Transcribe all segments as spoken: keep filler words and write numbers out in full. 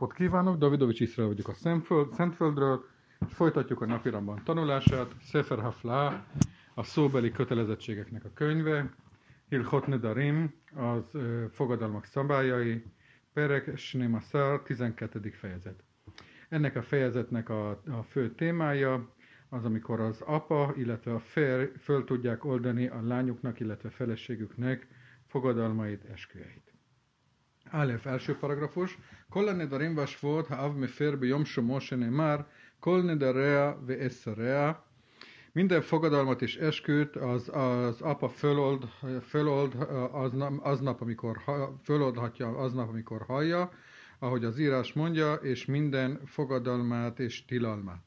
napot kívánok! Davidovics Jiszráél vagyok a Szentföld, Szentföldről, és folytatjuk a napirambban tanulását. Sefer Haflá, a szóbeli kötelezettségeknek a könyve, Hilchot Nedarim, az ö, fogadalmak szabályai, Perek Snémasar, tizenkettedik fejezet. Ennek a fejezetnek a, a fő témája az, amikor az apa, illetve a férj föl tudják oldani a lányuknak, illetve feleségüknek fogadalmait, esküjeit. Alef, első paragrafus. Kol nedarim vashvuot ha'av mefer beyom shomo shenemar kol nedarea ve'esarea. Minden fogadalmat és esküt az, az apa fölold, fölold aznap, aznap, amikor föloldhatja, aznap, amikor hallja, ahogy az írás mondja, és minden fogadalmát és tilalmát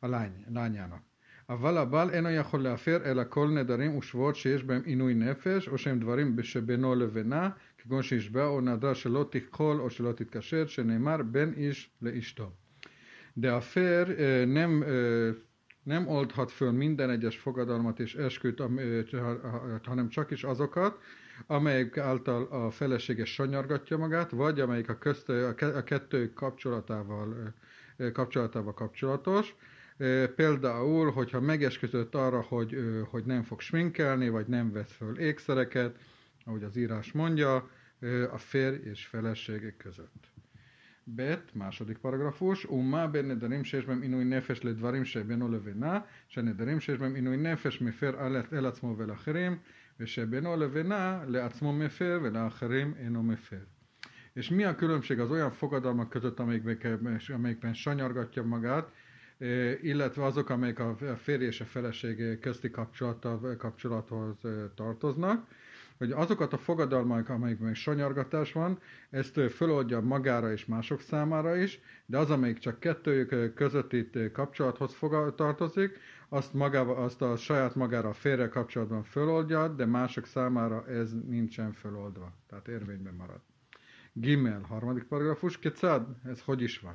a lány, lányának. אבל הבעל אינו יכול להפר אלא כל נדרים ושבועות שיש בהם עינוי נפש או שהם דברים שבינו לבינה כגון שישבע או נדרה שלא תכחול או שלא תתקשר שנאמר בין איש לאשתו. דאפר nem nem oldhat föl minden egyes fogadalmat és esküt, hanem csak is azokat, amelyek által a felesége sanyargatja magát, vagy amelyik a, köztő, a kettőjük kapcsolatával, kapcsolatával kapcsolatos. Például, hogyha megesküdött arra, hogy, hogy nem fog sminkelni, vagy nem vesz föl ékszereket, ahogy az írás mondja, a férj és feleség között. Bet, második paragrafus, Umma ben nedarim sheshbem inui nefesh ledvarim shebeno levena, shenedarim sheshbem inui nefesh mefer el atzmo velacherim, veshebeno levena leatzmo mefer velacherim eno mefer. És mi a különbség az olyan fogadalmak között, amelyikben, amelyikben sanyargatja magát, illetve azok, amelyek a férj és a feleség közti kapcsolathoz tartoznak, hogy azokat a fogadalmak, amelyikben sanyargatás van, ezt föloldja magára és mások számára is, de az, amelyik csak kettőjük közötti kapcsolathoz tartozik, azt, magába, azt a saját magára a férjel kapcsolatban föloldja, de mások számára ez nincsen föloldva, tehát érvényben marad. Gimel, harmadik paragrafus, kecád, ez hogy is van?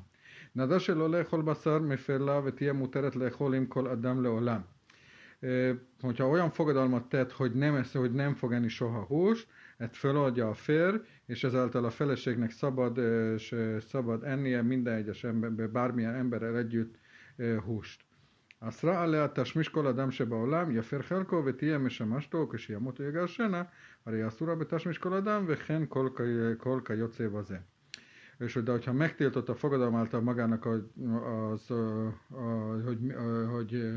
נדר שלא לאכול בשר מפר לה ותהיה מותרת לאכול עם כל אדם לעולם. Hogyha olyan fogadalmat tett, hogy nem eszi, hogy nem fog enni soha húst, ezt föloldja a férj, és ezáltal a feleségnek szabad, és szabad ennie minden egyes ember, bármilyen emberrel együtt húst. Asra alea tashmish kol adam shebaolam yafer chelko vetihye meshamashto ksheyamotu yegarshena harei asura betashmish kol adam vechen kol kayotze baze. És de hogyha megtiltott a fogadalom által magának, az, az, az, hogy, hogy,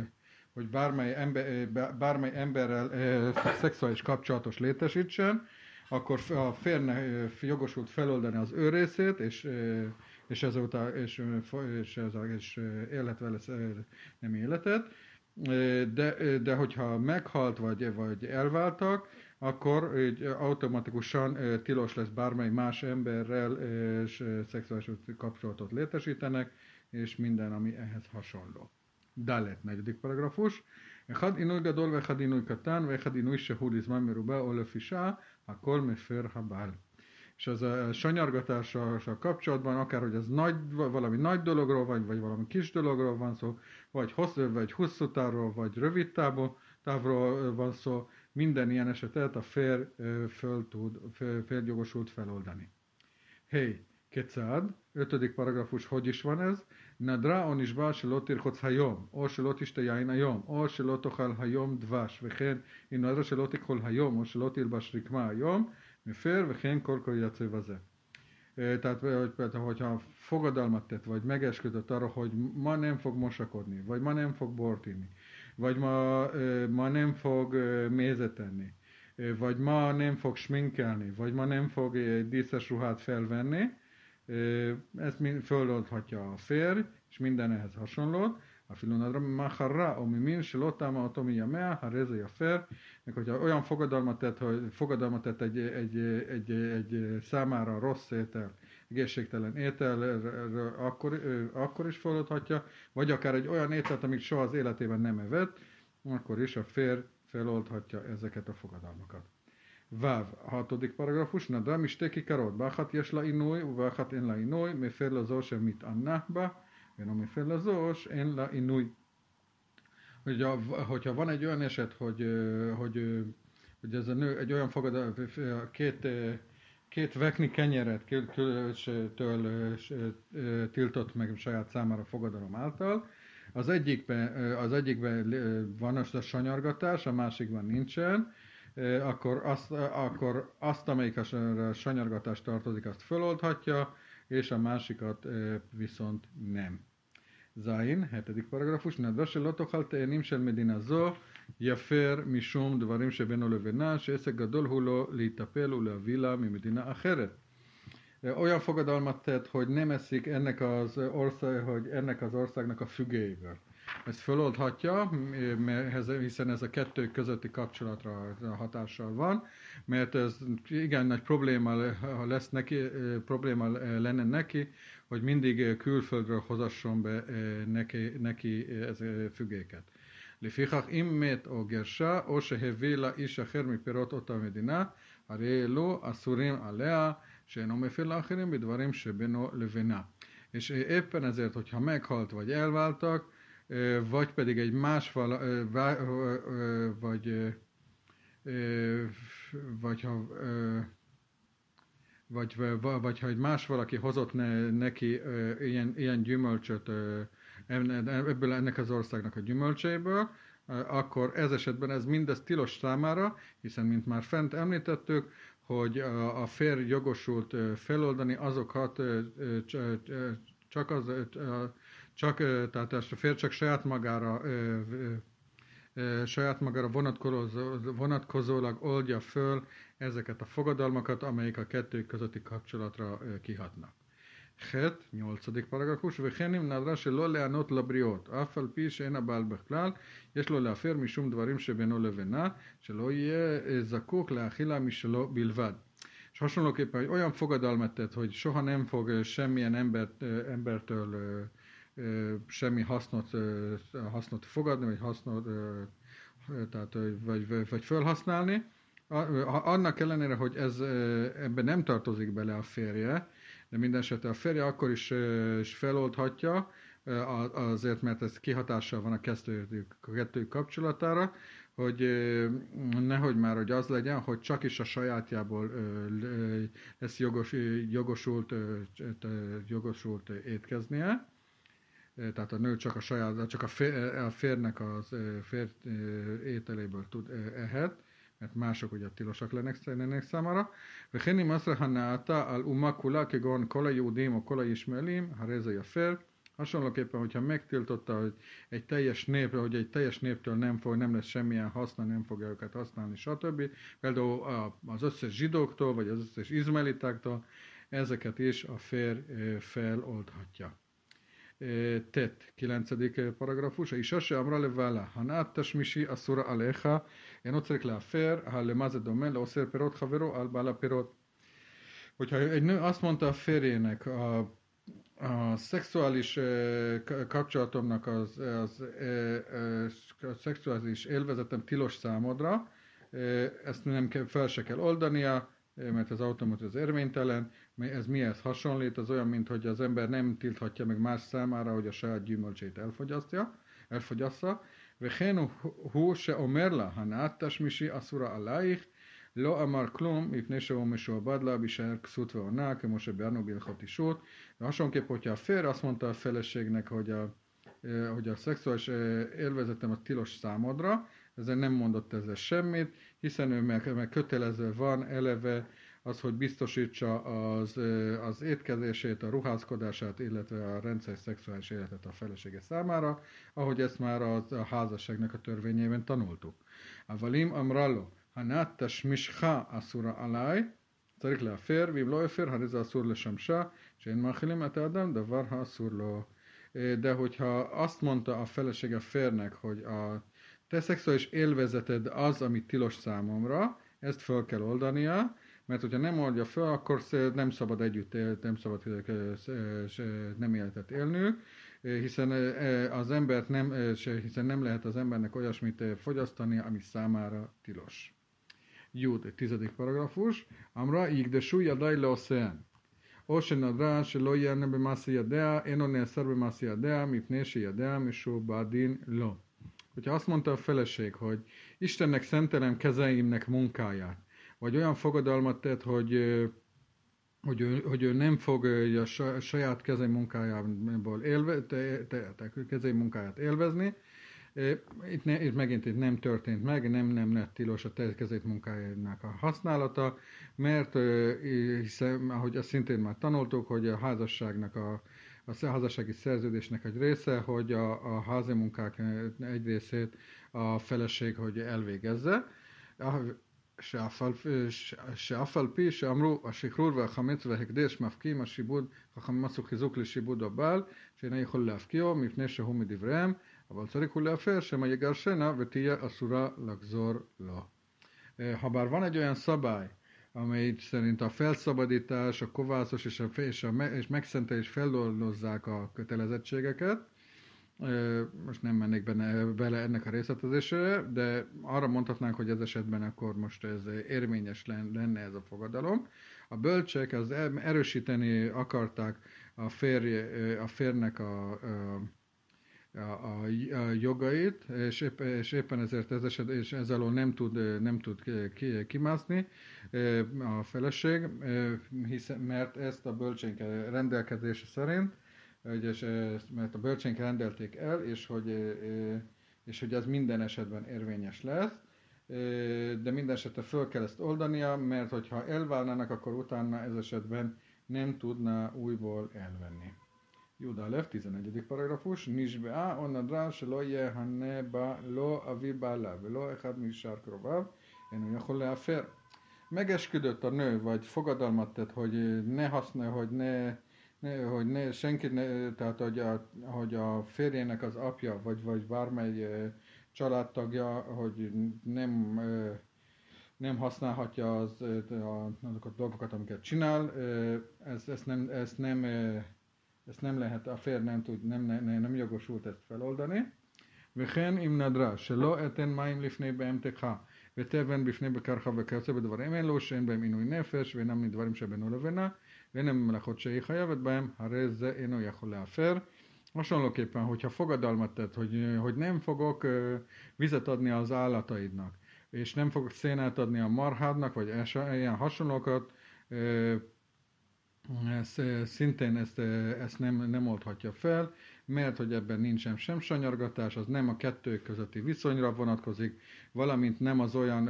hogy bármely, ember, bármely emberrel szexuális kapcsolatos létesítsen, akkor a férjnek jogosult feloldani az ő részét, és, és ezután és, és, és élhet vele nem életet, de, de hogyha meghalt vagy, vagy elváltak, akkor így automatikusan ö, tilos lesz bármely más emberrel ö, és ö, szexuális kapcsolatot létesítenek, és minden, ami ehhez hasonló. Dalet, negyedik paragrafus. Echad inui gadol, vechad inui katán, vechad inui sehu lizman merubá olöf isá, hakol mefer habál. És az a sanyargatással kapcsolatban, akárhogy ez nagy, valami nagy dologról van, vagy valami kis dologról van szó, vagy hosszú, vagy hosszú távról, vagy rövid távról, távról van szó, minden ilyen esetet a férj föl tud, férjjogosult feloldani. Hey, kecád, ötödik paragrafus, hogy is van ez? Nadra on ishba shelo tirchotz hayom, o shelo tishtayain hayom, o shelo tochal hayom dvash, vechen in nadra shelo tikhol hayom, o shelo tilbash rikma hayom, mefer vechen kol koyatze vaze. Tehát, hogyha fogadalmat tett, vagy megesküdött arra, hogy ma nem fog mosakodni, vagy ma nem fog bort inni, vagy ma, ma nem fog mézet enni, vagy ma nem fog sminkelni, vagy ma nem fog díszes ruhát felvenni, ezt föloldhatja a férj, és minden ehhez hasonlót. A filonadra maharra, ami min, silottáma, atomi jamea, ha rezei a férj. Hogyha olyan fogadalmat tett, hogy fogadalmat tett egy, egy, egy, egy számára rossz étel, egészségtelen étel, akkor, akkor is feloldhatja, vagy akár egy olyan ételt, amit soha az életében nem evett, akkor is a férj feloldhatja ezeket a fogadalmakat. Váv, hatodik paragrafus, nadra misteki karod, báhat jesla inói, báhat enla inói, meferlozó sem mit annáhba, venomifél lazós, enla inói. Hogyha van egy olyan eset, hogy, hogy, hogy ez a nő egy olyan fogadalmat, két két vekni kenyeret től tiltott meg saját számára fogadalom által. Az egyikben, az egyikben van a sanyargatás, a másikban nincsen. Akkor azt, akkor azt amelyik a sanyargatás tartozik, azt föloldhatja, és a másikat viszont nem. Zain, hetedik paragrafus. Nedvese lotokhal te'enim shel medina zo, yafer mishum dvarim shebeno levena, she'esek gadol hu lo leitapel uleavih la mimedina acheret. Olyan fogadalmat tett, hogy nem eszik ennek az, ország, hogy ennek az országnak a fügéiből. Ezt föloldhatja, hiszen ez a kettő közötti kapcsolatra hatással van, mert ez igen nagy probléma, lesz neki, probléma lenne neki, hogy mindig külföldről hozasson be neki, neki fügéket. לפיכך אם מת או גרשה או שהביא לה איש אחר מפירות אותה מדינה, הרי אלו אסורים עליה שאינו מפר לאחרים בדברים שבינו לבינה. És éppen ezért, hogyha meghalt vagy elváltak, vagy pedig egy más vala, vagy, vagy, ha, vagy, vagy ha egy más valaki hozott neki ilyen, ilyen gyümölcsöt, ebből ennek az országnak a gyümölcseiből, akkor ez esetben ez mindez tilos számára, hiszen mint már fent említettük, hogy a férj jogosult feloldani azokat csak az, csak, tehát a férj csak saját magára, saját magára vonatkozólag oldja föl ezeket a fogadalmakat, amelyik a kettő közötti kapcsolatra kihatnak. חטא, nyolcadik paragrafus, וכן אם נדרה שלא לענות לבריות, אף על פי שאין הבעל בכלל, יש לו להפר משום דברים שבינו לבינה, שלא יהיה זקוק לאכילה משלו בלבד. Hasonlóképpen olyan fogadalmat tett, hogy soha nem fog semmilyen embert, embertől semmi hasznot, hasznot fogadni, vagy, hasznot, tehát, vagy, vagy felhasználni, annak ellenére, hogy ez, ebben nem tartozik bele a férje, de minden esetre a férje akkor is, is feloldhatja, azért, mert ez kihatással van a kettő kapcsolatára, hogy nehogy már, hogy az legyen, hogy csak is a sajátjából lesz jogos, jogosult, jogosult étkeznie. Tehát a nő csak a, saját, csak a, fér, a férnek az fér ételéből tud ehet, mert mások ugye tilosak lennének számára. Vechenim asrahannáta al umakula kegon kola júdim a kola ismelim, ha rezai a fér. Hasonlóképpen, hogyha megtiltotta, hogy egy teljes nép, hogy egy teljes néptől nem fog, nem lesz semmilyen haszna, nem fogja őket használni, stb. Például az összes zsidóktól, vagy az összes izmaelitáktól, ezeket is a fér feloldhatja. Tett, kilencedik paragrafus. A isha se amra levala, hanat tashmishi asura alecha, eno tzarich leafer, ha lema ze dome leoser perot havero al bala perot. Hogyha egy nő azt mondta a férjének, a A szexuális kapcsolatomnak az, az, az, az szexuális élvezetem tilos számodra, ezt nem kell, fel se kell oldania, mert az automat az érvénytelen, ez mihez hasonlít, az olyan, mint hogy az ember nem tilthatja meg más számára, hogy a saját gyümölcsét elfogyasztja, elfogyassza. Vehenu hu se omerla, hanát tasmisi asura alaich, לא אמר כלום, לפני שהוא משועבד לה, בישאר כסות ועונה, כמו שביארנו בהלכות אישות. Hasonképp, hogyha a férj azt mondta a feleségnek, hogy a, hogy a szexuális élvezetem a tilos számodra, ezzel nem mondott ezzel semmit, hiszen ő meg, meg kötelező van eleve az, hogy biztosítsa az, az étkezését, a ruházkodását, illetve a rendszer szexuális életet a felesége számára, ahogy ezt már a, a házasságnak a törvényében tanultuk. Avalim amrallo. הנת תשמישך אסורה עליי, צריך להפר, ואם לא יפר, הרי זה אסור לשמשה, שאין מאכילים את האדם, דבר האסור לו. De hogyha azt mondta a feleség a férnek, hogy a te szexuális élvezeted az, ami tilos számomra, ezt föl kell oldania, mert hogyha nem oldja föl, akkor nem szabad együtt élni, nem szabad nem életet élnünk, hiszen az embert nem, hiszen nem lehet az embernek olyasmit fogyasztani, ami számára tilos. Júd, tizedik paragrafus. Amra igdesú yadai leoszean. Osen nadra, se lo yerne bemászi yadea, eno neeszer bemászi yadea, mipné se yadea, misó badin lo. Hogyha azt mondta a feleség, hogy Istennek szentelem kezeimnek munkáját, vagy olyan fogadalmat tett, hogy hogy ő, hogy ő nem fog a saját kezei munkájából élve, te, te, te, kezei munkáját élvezni. Itt, ne, itt megint itt nem történt meg, nem, nem lett tilos a kezét munkájának a használata, mert hiszen, ahogy azt szintén már tanultuk, hogy a házasságnak a a házassági szerződésnek egy része, hogy a, a házi munkák egy részét a feleség, hogy elvégezze. שאף על פי שאמרו השחרור והחמץ וההקדש מפקיעים השיבוד, חכמים עשו חיזוק לשיבוד הבעל, שאינו יכול להפקיעו מפני שהוא מדבריהם, אבל צריך הוא להפר שמא יגרשנה ותהיה אסורה לחזור לו. habár van egy olyan szabály, amely szerint a felszabadítás, a kovászos és, a fe, és, a me, és megszentelés feldolgozzák a kötelezettségeket. Most nem mennék benne, bele ennek a részletezésére, de arra mondhatnánk, hogy ez esetben akkor most ez érvényes lenne ez a fogadalom. A bölcsek az erősíteni akarták a, férj, a férnek a, a, a, a jogait, és, épp, és éppen ezért ez, eset, és ez alól nem tud, nem tud kimászni a feleség, hiszen, mert ezt a bölcsénk rendelkezése szerint és, mert a bölcsénk rendelték el, és hogy, és hogy ez minden esetben érvényes lesz, de minden esetben föl kell ezt oldania, mert hogyha elválnának, akkor utána ez esetben nem tudná újból elvenni. Júda Lev, tizenegyedik paragrafus, Nisbeá, onnan rá, se lo jehanne ba lo avibá láv, lo echad misár krováv, en ugyakon leáfer. Megesküdött a nő, vagy fogadalmat tett, hogy ne használja, hogy ne hogy ne, senki ne, tehát hogy a, hogy a férjének az apja, vagy, vagy bármely e, családtagja, hogy nem, e, nem használhatja az, a, azokat a dolgokat, amiket csinál, e, ez, ez nem, ez nem, e, ez nem lehet, a férj nem tud, nem, nem, nem jogosult ezt feloldani. וכן אם נדרה, שלא אתן מים לפני בהמתך, ותבן בפני בקרחה וכיוצא בדברים אלו, שאין בהם עינוי נפש, ואינם מדברים שבינו לבינה, vénem melekhot se hajavad beim, ha rezze én olyan fel. Hasonlóképpen, hogyha fogadalmat tett, hogy, hogy nem fogok vizet adni az állataidnak, és nem fogok szénát adni a marhádnak, vagy es, ilyen hasonlókat, ez, szintén ezt, ezt nem, nem oldhatja fel, mert hogy ebben nincsen sem sanyargatás, az nem a kettők közötti viszonyra vonatkozik, valamint nem, az olyan,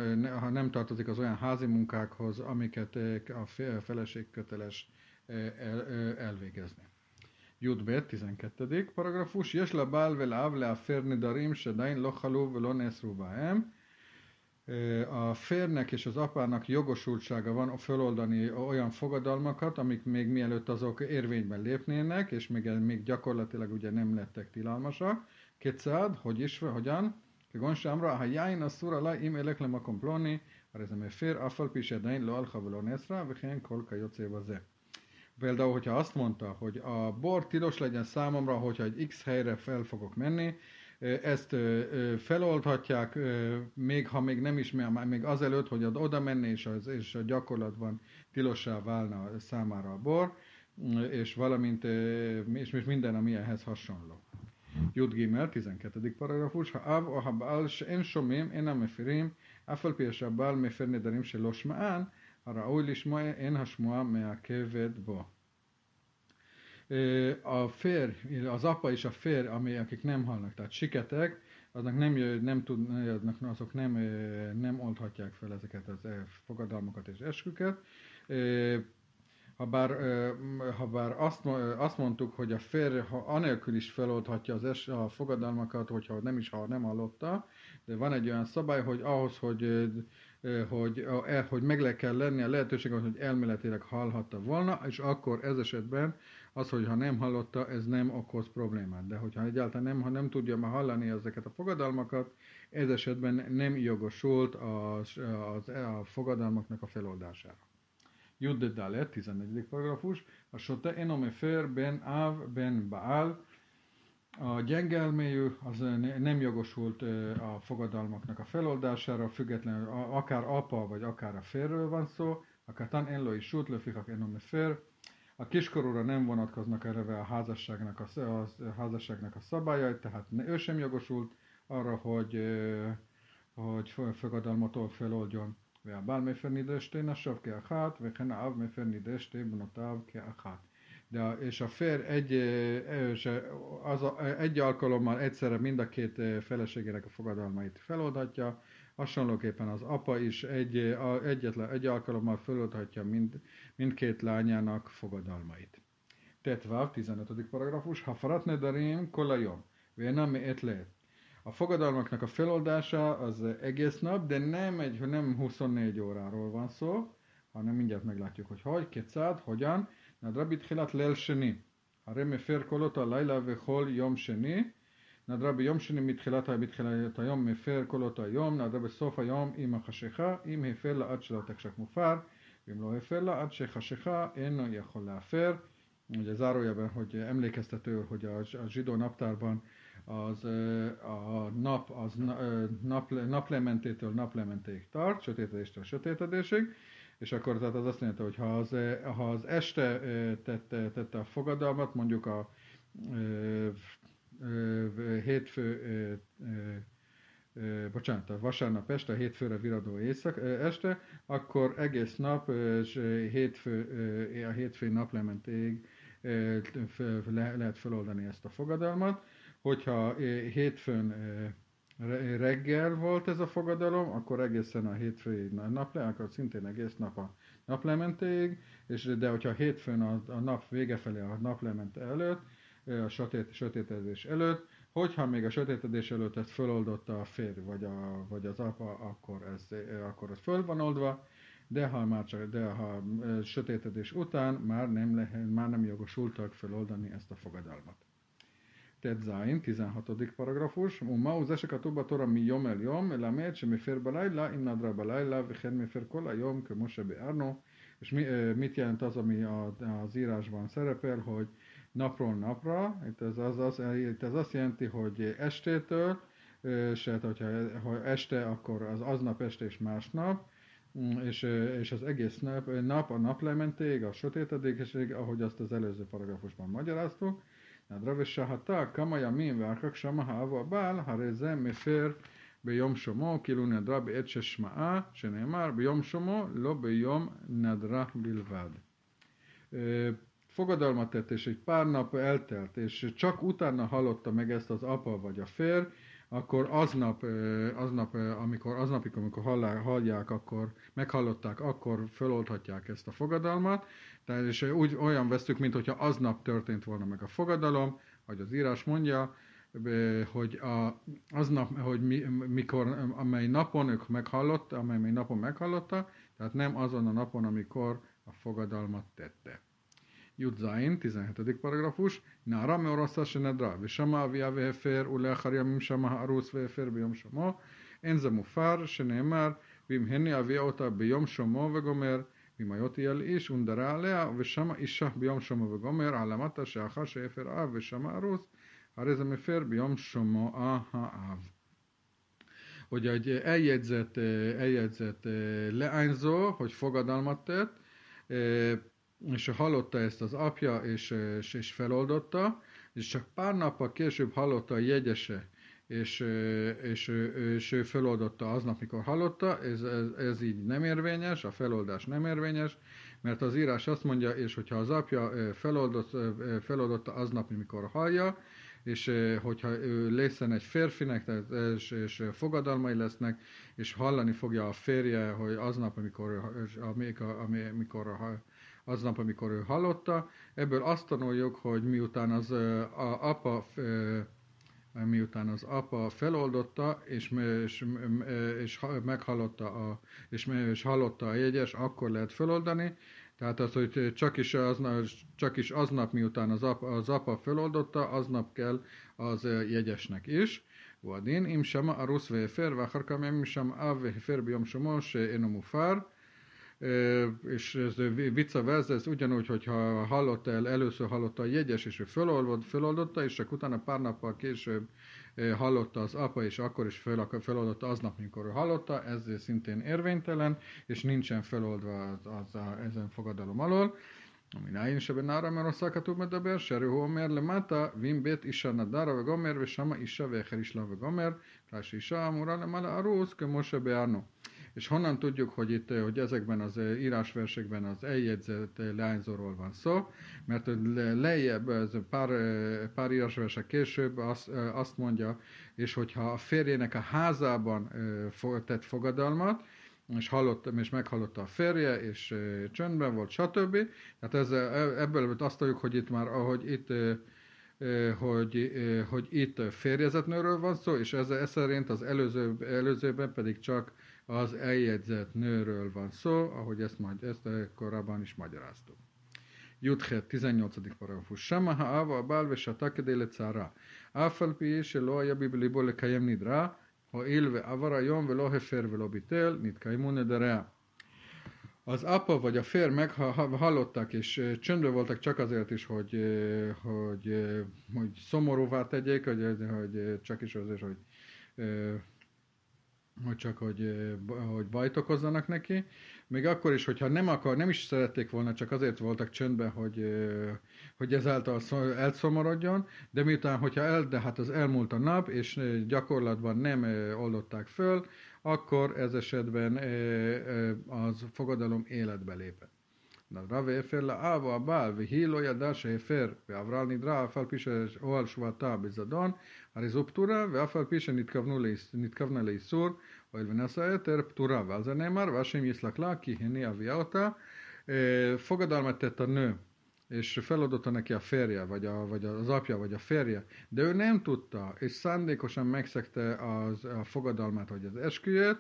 nem tartozik az olyan házi munkákhoz, amiket a feleség köteles el, elvégezni. Judbet, tizenkettedik paragrafus, Jes la bál vel áv le a férni darim, se dain lo haló velon eszrú báem. A férnek és az apának jogosultsága van föloldani olyan fogadalmakat, amik még mielőtt azok érvényben lépnének, és még, még gyakorlatilag ugye nem lettek tilalmasak. Kétszád, hogy is, hogyan? Gonsámra, ha jájn a szurala, im eleklem a komplóni, a rezemé fér, affalpisedein, lo alhavalon eszra, vihén kolka jocéba ze. Például, hogyha azt mondta, hogy a bor tilos legyen számomra, hogyha egy X helyre fel fogok menni, ezt feloldhatják, még ha még nem ismer, még azelőtt, hogy oda menné, és, az, és a gyakorlatban tilossá válna számára a bor, és valamint és minden, ami ehhez hasonló. Jud Gimel, tizenkettedik paragrafus, ha av, a habál, se én somém, én nem mefirim, afalpies abál, mefer nedarim, se losmán, ha raúj lisma, én hasmoa, me a keved bo. A férj, az apa és a férj, ami, akik nem halnak, tehát siketek, aznak nem, nem tud, azok nem, nem oldhatják fel ezeket az fogadalmakat és esküket. Habár, habár azt, azt mondtuk, hogy a férj ha anélkül is feloldhatja az es, a fogadalmakat, hogyha nem is ha nem hallotta, de van egy olyan szabály, hogy ahhoz, hogy, hogy, hogy meg le kell lenni a lehetőség, hogy elméletileg hallhatta volna, és akkor ez esetben az, hogy ha nem hallotta, ez nem okoz problémát. De hogyha egyáltalán nem, ha nem tudja már hallani ezeket a fogadalmakat, ez esetben nem jogosult a, a, a fogadalmaknak a feloldására. Judde Dalet, tizenegyedik paragrafus, a sote enomefer ben av ben baal, a gyenge elmélyű az nem jogosult a fogadalmaknak a feloldására, függetlenül akár apa vagy akár a férről van szó, a katán enloi sút löfikak enomefer, a kiskorúra nem vonatkoznak erre a házasságnak a, a házasságnak a szabályai, tehát ő sem jogosult arra, hogy, hogy fogadalmatól feloldjon. והבעל מפר נידה שתי נשיו כאחת, וכן האב מפר נידה שתי בנותיו כאחת. De, és a férj egy, az a, egy alkalommal egyszerre mind a két feleségének a fogadalmait feloldhatja, hasonlóképpen az apa is egy, a, egyetlen, egy alkalommal feloldhatja mind, mindkét lányának fogadalmait. Tetváv, tizenötödik paragrafus, Hafarat nedarim kolajom, vénami etle. A fogadalmaknak a feloldása az egész nap, de nem, egy, nem huszonnégy óráról van szó, hanem mindjárt meglátjuk, hogy hogy, kétszáz, hogyan. נדרה בתחילת ליל שני, הרי מפר כל אותה לילה וכל יום שני, נדרה ביום שני מתחילת היום מפר כל אותה יום, נדרה בסוף היום עם החשיכה, אם הפר לה עד שלא תחשך מופר, ואם לא הפר לה עד שחשיכה אינו יכול להפר. Ugye zárójelben, hogy emlékeztető, hogy a zsidó naptárban az, a nap az nap, naplementétől naplementéig tart, sötétedéstől sötétedésig, és akkor tehát az azt jelenti, hogy ha az, ha az este tette, tette a fogadalmat, mondjuk a ö, ö, hétfő, ö, ö, bocsánat, a vasárnap este, a hétfőre viradó éjszak, ö, este, akkor egész nap és hétfő, ö, a hétfői naplementéig ö, le, lehet feloldani ezt a fogadalmat. Hogyha hétfőn reggel volt ez a fogadalom, akkor egészen a hétfői naplementéig, akkor szintén egész nap a naplementéig, és de hogyha hétfőn a, a nap vége felé, a naplemente előtt, a sötét, sötétedés előtt, hogyha még a sötétedés előtt ezt föloldotta a férj vagy, a, vagy az apa, akkor ez, akkor ez föl van oldva, de ha már csak, de ha sötétedés után már nem, le, már nem jogosultak föloldani ezt a fogadalmat. Tetzáin, tizenhatodik paragrafus, ומהו זה שכתוב בתורה מיום אל יום, מלמד שמפר בלילה, אם נדרה בלילה, וכן מפר כל היום, כמו שביארנו. És mit jelent az, ami az írásban szerepel, hogy napról napra, itt ez, az, az, itt ez azt jelenti, hogy estétől, és hogyha ha este, akkor az aznap este és másnap, és, és az egész nap, nap a naplementéig, a sötétedésig, ahogy azt az előző paragrafusban magyaráztuk, נדרה ושהתה כמה ימים ואחר כך שמעה והבעל, הרי זה מפר ביום שומו, כאילו נדרה בעת ששמעה, שנאמר ביום שומו, לא ביום נדרה בלבד. Fogadalmat tett, és egy pár nap eltelt, és csak utána hallotta meg ezt az apa vagy a férj, akkor aznap, aznap amikor, aznapig, amikor hallják, hallják, akkor meghallották, akkor föloldhatják ezt a fogadalmat. Tehát és úgy olyan vesztük, mintha aznap történt volna meg a fogadalom, ahogy az írás mondja, hogy a, aznap, hogy mi, mikor, amely napon ők meghallotta, amely napon meghallotta, tehát nem azon a napon, amikor a fogadalmat tette. Judzain, tizenhetedik paragrafus, Nára meoroszta se nedra, visama avia vehefer, uleacharja mimsama harusz vehefer bejom somo, enze mufar, se neemar, vimhenni avia ota bejom somo vegomer, vimajoti el is, undara alea, visama isha bejom somo vegomer, alamata se aha se hefer av, visama harusz, hareze mefer bejom somo aha av. Hogy egy eljegyzett, eljegyzett leányzó, hogy fogadalmat tett, és hallotta ezt az apja, és, és, és feloldotta, és csak pár nappal később hallotta a jegyese, és, és, és ő feloldotta aznap, mikor hallotta, ez, ez, ez így nem érvényes, a feloldás nem érvényes, mert az írás azt mondja, és hogyha az apja feloldott, feloldotta aznap, mikor hallja, és hogyha ő lészen egy férfinek, tehát, és, és fogadalmai lesznek, és hallani fogja a férje, hogy aznap, amikor, amikor aznap, amikor ő hallotta. Ebből azt tanuljuk, hogy miután az, a apa, miután az apa feloldotta, és, és, és meghallotta a, és, és hallotta a jegyes, akkor lehet feloldani. Tehát az, hogy csak is aznap, csak is aznap miután az apa, az apa feloldotta, aznap kell az jegyesnek is. Vadin, im sema arusz vehefer, vacharkam im sem av vehefer bejom somo, seeno mufar. És ez vicca verze, ez ugyanúgy, hogyha hallott el, először hallotta a jegyes, és ő feloldotta, és csak utána pár nappal később hallotta az apa, és akkor is feloldotta aznap, mikor ő hallotta, ez szintén érvénytelen, és nincsen feloldva az, az a, ezen fogadalom alól. Amin is ebben ára, mert rosszak a medeber, serő homer lemáta, vimbét isá nadára vegomer, és sama isá veher isla vegomer, rás isá amura lemala a rúz, kömose beárnó. És honnan tudjuk, hogy itt, hogy ezekben az írásversekben az eljegyzett leányzóról van szó, mert lejjebb, pár, pár írásversek később azt, azt mondja, és hogyha a férjének a házában tett fogadalmat, és hallottam, és meghallotta a férje, és csöndben volt, stb. Tehát ez, ebből azt tudjuk, hogy itt már, ahogy itt, hogy, hogy itt férjezett nőről van szó, és ez, ez szerint az előző, előzőben pedig csak az eljegyzett nőről van szó, ahogy ezt, majd, ezt korábban is magyaráztuk. Juthet tizennyolcadik paragrafus. Sema ha'ava a bálvesa takedéle cára. Áfalpi és elója bibliból le kajem nidra. Az apa vagy a fér meghallották, és csöndben voltak csak azért is, hogy, hogy, hogy szomorúvá tegyék, hogy, hogy csak is azért, hogy, hogy csak hogy, hogy bajt okozzanak neki. Még akkor is, hogyha nem, akar, nem is szerették volna, csak azért voltak csöndben, hogy, hogy ezáltal elszomorodjon, de miután, hogyha el, de hát az elmúlt a nap, és gyakorlatban nem oldották föl, akkor ez esetben az fogadalom életbe lépett. Na, Rave Ferla, Áva, Bál, Vihílója, Dáse, Fer, Avrálni, Drá, Falpise, Olsvata, Bizadon, Arizoptura, Vafalpise, Nitkavnalei Szúr, Olvenasza, Terptura, Valzenémar, Vasim, Iszlaklá, Kihéni, Aviauta. Fogadalmat tett a nő, és feladotta neki a férje, vagy, a, vagy az apja, vagy a férje, de ő nem tudta, és szándékosan megszegte az, a fogadalmát, vagy az esküjét.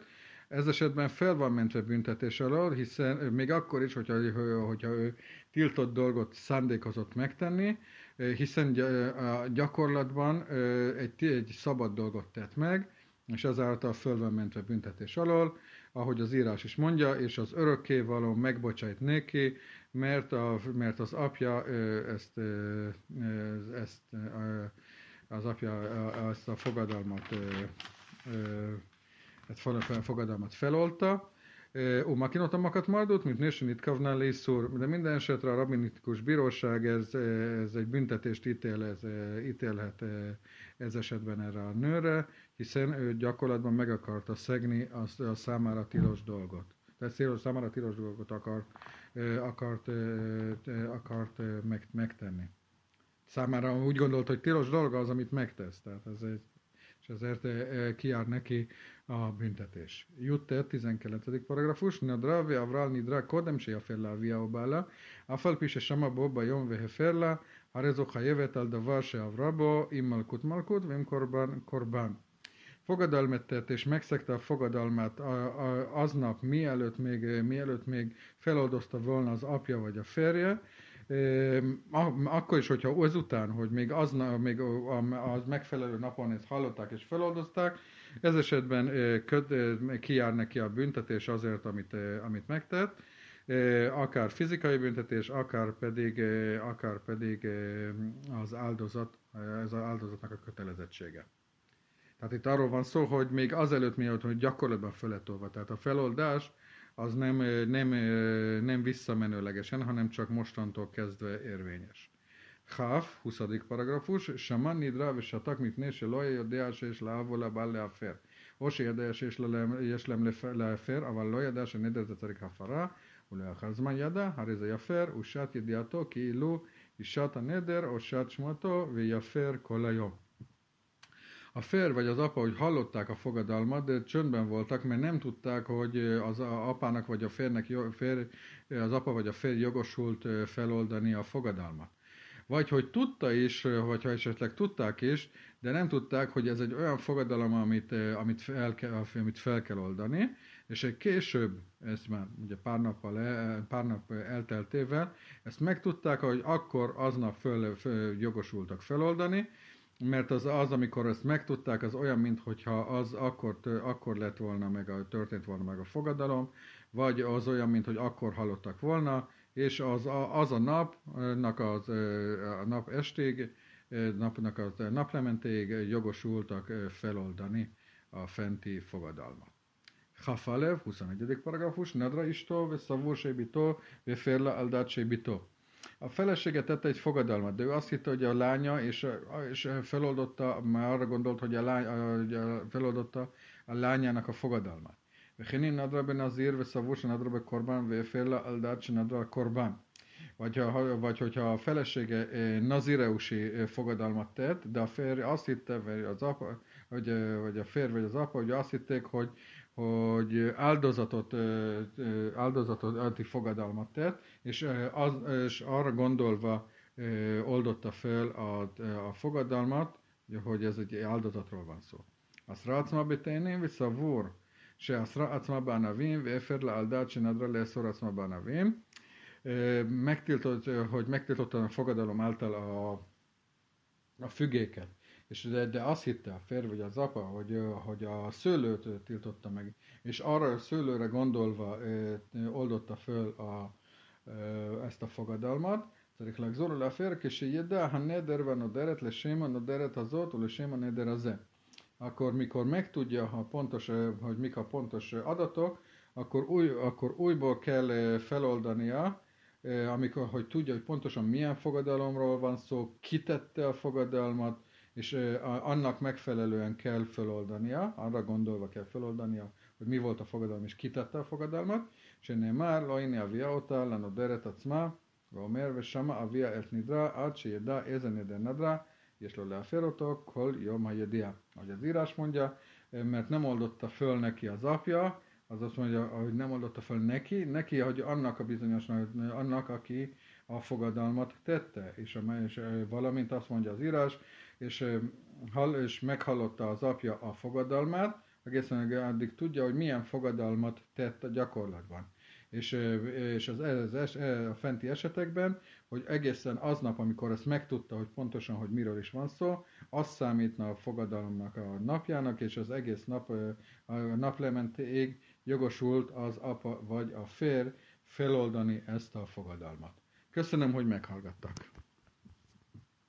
Ez esetben fel van mentve büntetés alól, hiszen még akkor is, hogyha, hogyha ő tiltott dolgot szándékozott megtenni, hiszen a gyakorlatban egy, egy szabad dolgot tett meg, és ezáltal fel van mentve büntetés alól, ahogy az írás is mondja, és az örökkévaló megbocsájt neki, mert, a, mert az apja ezt, ezt, az apja ezt a fogadalmat tehát fogadalmat felolta. Ó, makinóta makat mardult, mint nősön itt kavnál lészúr, de minden esetre a rabinikus bíróság ez, ez egy büntetést ítél, ez, ítélhet ez esetben erre a nőre, hiszen ő gyakorlatban meg akarta szegni a, a számára tilos dolgot. Tehát számára tilos dolgot akart, akart, akart meg, megtenni. Számára úgy gondolt, hogy tilos dolga az, amit megtesz. Tehát ez egy, és ezért kijár neki a büntetés. Jutte tizenkilencedik paragrafus. Nadra ve avral nidra kodem se jaferla via obala. Afalpi se sama bo bajom ve heferla. Harezo hajevet al davar se avrabo im malkut malkut vim korban korban. Fogadalmat tett és megszegte a fogadalmát aznap, mielőtt még, mielőtt még feloldozta volna az apja vagy a férje. Akkor is, hogyha ezután, hogy még, aznap, még az megfelelő napon ezt hallották és feloldozták, ez esetben kijár neki a büntetés azért, amit, amit megtett, akár fizikai büntetés, akár pedig, akár pedig az áldozat, ez az áldozatnak a kötelezettsége. Tehát itt arról van szó, hogy még azelőtt, mielőtt, hogy gyakorlatban feletolva, tehát a feloldás az nem, nem, nem visszamenőlegesen, hanem csak mostantól kezdve érvényes. Háf, huszadik paragrafus, Saman nidra vesatak mitnése loja deása és lávola balle afer. Osi edeása és leslem lefer, aval loja deása nedertetarik hafara, ulea harzman jada, hariza jafer, usát jediato, ki illu, isát a neder, osát smato, ve jafer kolajom. A fér vagy az apa, hogy hallották a fogadalmat, de csöndben voltak, mert nem tudták, hogy az apának vagy a férnek, fér, az apa vagy a fér jogosult feloldani a fogadalmat. Vagy hogy tudta is, vagy ha esetleg tudták is, de nem tudták, hogy ez egy olyan fogadalom, amit, amit, fel, kell, amit fel kell oldani, és később, ezt már ugye pár, nappal el, pár nap elteltével, ezt megtudták, hogy akkor aznap föl, föl, jogosultak feloldani, mert az, az, amikor ezt megtudták, az olyan, minthogyha az akkor, akkor lett volna meg a, történt volna meg a fogadalom, vagy az olyan, mint hogy akkor hallottak volna, és az a, az a napnak az, a nap estig, napnak az naplementéig jogosultak feloldani a fenti fogadalmat. Hafalev, huszonegyedik paragrafus, Nadra istó, ve szavú sébító, ve férla aldát sébító. A felesége tette egy fogadalmat, de ő azt hitte, hogy a lánya, és, és feloldotta, már arra gondolt, hogy a, lány, a feloldotta a lányának a fogadalmat. Vehini nadra ben nazir ve szavu shenadra be korban ve eferla aldát shenadra korban. Vagy, ha, vagy hogyha a felesége nazireusi fogadalmat tett, de a férj azt hitte, vagy, az apa, vagy, vagy a férj vagy az apa, hogy azt hitték, hogy, hogy áldozatot, áldozati fogadalmat tett, és, az, és arra gondolva oldotta fel a, a fogadalmat, hogy ez egy áldozatról van szó. Asra acma beteinén, vagy szavúr, se asra acma banavim, ve eferla aldát, se nadra leszor acma banavim. Megtiltott, hogy megtiltotta a fogadalom által a, a fügéket. És de, de azt hitte a férj vagy az apa, hogy, hogy a szőlőt tiltotta meg. És arra a szőlőre gondolva oldotta föl a, ezt a fogadalmat. Szeriklag zorul a férj, és jede, ha nederven a deret, le séma, a deret azot, le séma, neder az e. Akkor mikor megtudja, ha pontos, hogy mik a pontos adatok, akkor, új, akkor újból kell feloldania, amikor, hogy tudja, hogy pontosan milyen fogadalomról van szó, ki tette a fogadalmat, és annak megfelelően kell feloldania, arra gondolva kell feloldania, hogy mi volt a fogadalom, és ki tette a fogadalmat. Csenémár, lajni avia otá, lano deret acma, gomer, vesama avia et nidra, ácsi jedá, ézen jeden nadra, és lole a ferotok, hol jom ha jedia. Ahogy az írás mondja, mert nem oldotta föl neki az apja, az azt mondja, hogy nem oldotta fel neki, neki, hogy annak a bizonyos, annak, aki a fogadalmat tette, és, a, és valamint azt mondja az írás, és, és meghallotta az apja a fogadalmát, egészen addig tudja, hogy milyen fogadalmat tett a gyakorlatban. És, és az, az es, a fenti esetekben, hogy egészen aznap, amikor ezt megtudta, hogy pontosan, hogy miről is van szó, az számítna a fogadalomnak a napjának, és az egész nap, a naplementéig jogosult az apa vagy a férj feloldani ezt a fogadalmat. Köszönöm, hogy meghallgattak!